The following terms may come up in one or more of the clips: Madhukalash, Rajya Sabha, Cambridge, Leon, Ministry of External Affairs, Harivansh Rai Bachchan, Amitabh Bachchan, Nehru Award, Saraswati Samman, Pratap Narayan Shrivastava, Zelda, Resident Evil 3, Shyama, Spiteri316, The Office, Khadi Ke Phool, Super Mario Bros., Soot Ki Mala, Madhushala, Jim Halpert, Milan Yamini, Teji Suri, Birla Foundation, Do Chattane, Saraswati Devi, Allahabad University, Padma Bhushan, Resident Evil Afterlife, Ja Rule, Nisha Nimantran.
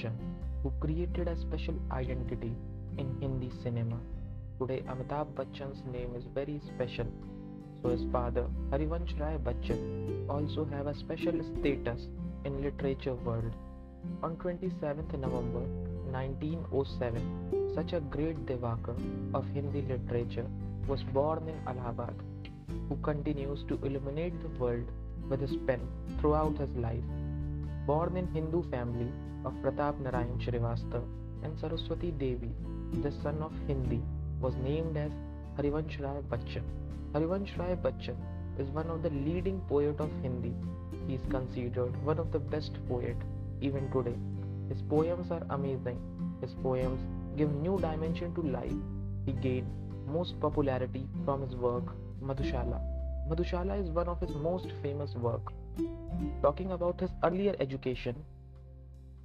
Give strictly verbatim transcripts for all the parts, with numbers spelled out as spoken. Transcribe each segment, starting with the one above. Bachchan, who created a special identity in Hindi cinema. Today, Amitabh Bachchan's name is very special, so his father, Harivansh Rai Bachchan, also have a special status in literature world. On the twenty-seventh of November nineteen oh seven, such a great devakar of Hindi literature was born in Allahabad, who continues to illuminate the world with his pen throughout his life. Born in Hindu family of Pratap Narayan Shrivastava and Saraswati Devi, the son of Hindi was named as Harivansh Rai Bachchan. Harivansh Rai Bachchan is one of the leading poet of Hindi. He is considered one of the best poet even today. His poems are amazing. His poems give new dimension to life. He gained most popularity from his work Madhushala. Madhushala is one of his most famous work. Talking about his earlier education,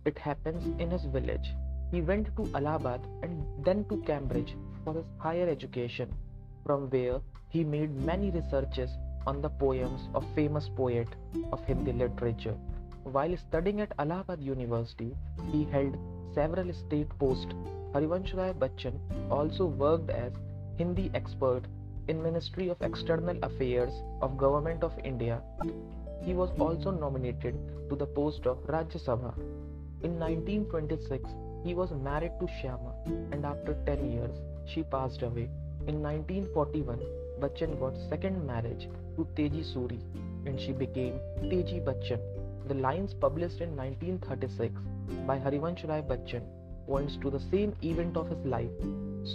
it happens in his village. He went to Allahabad and then to Cambridge for his higher education, from where he made many researches on the poems of famous poet of Hindi literature. While studying at Allahabad University, he held several state posts. Harivansh Rai Bachchan also worked as Hindi expert in Ministry of External Affairs of Government of India. He was also nominated to the post of Rajya Sabha. In nineteen twenty-six, he was married to Shyama, and after ten years, she passed away. In nineteen forty-one, Bachchan got second marriage to Teji Suri, and she became Teji Bachchan. The lines published in nineteen thirty-six by Harivansh Rai Bachchan points to the same event of his life,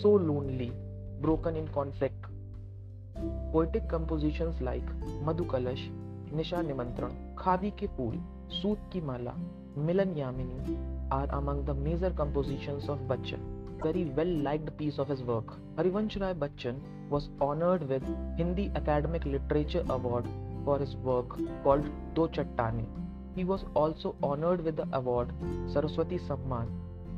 so lonely, broken in conflict. Poetic compositions like Madhukalash, Nisha Nimantran, Khadi Ke Phool, Soot Ki Mala, Milan Yamini are among the major compositions of Bachchan. Very well liked piece of his work. Harivansh Rai Bachchan was honored with Hindi Academic Literature Award for his work called Do Chattane. He was also honored with the award Saraswati Samman.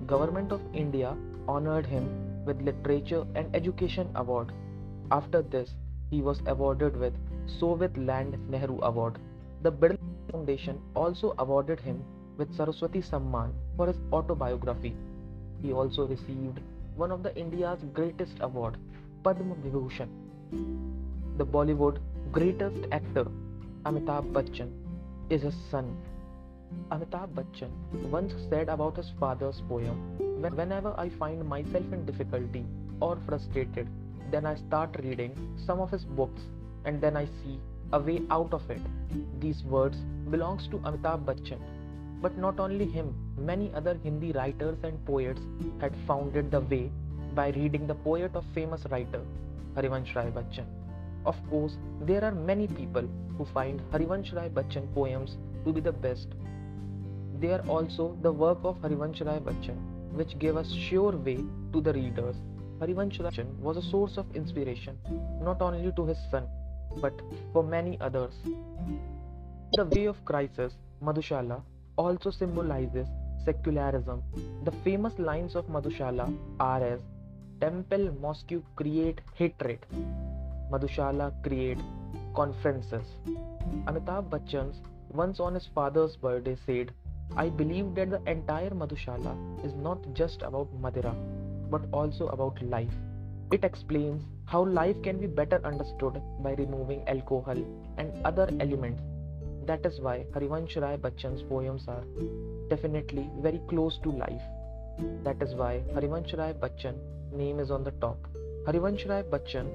Government of India honored him with Literature and Education Award. After this, he was awarded with Soviet Land Nehru Award. The Birla Foundation also awarded him with Saraswati Samman for his autobiography. He also received one of the India's greatest award, Padma Bhushan. The Bollywood greatest actor, Amitabh Bachchan, is his son. Amitabh Bachchan once said about his father's poem, "Whenever I find myself in difficulty or frustrated, then I start reading some of his books and then I see a way out of it." These words belongs to Amitabh Bachchan. But not only him, many other Hindi writers and poets had founded the way by reading the poet of famous writer Harivansh Rai Bachchan. Of course, there are many people who find Harivansh Rai Bachchan poems to be the best. They are also the work of Harivansh Rai Bachchan, which gave a sure way to the readers. Harivansh Rai Bachchan was a source of inspiration, not only to his son, but for many others. The way of crisis, Madhushala, also symbolizes secularism. The famous lines of Madhushala are as, "Temple, mosque create hatred. Madhushala create conferences." Amitabh Bachchan once on his father's birthday said, "I believe that the entire Madhushala is not just about Madhura, but also about life. It explains how life can be better understood by removing alcohol and other elements." That is why Harivansh Rai Bachchan's poems are definitely very close to life. That is why Harivansh Rai Bachchan name is on the top. Harivansh Rai Bachchan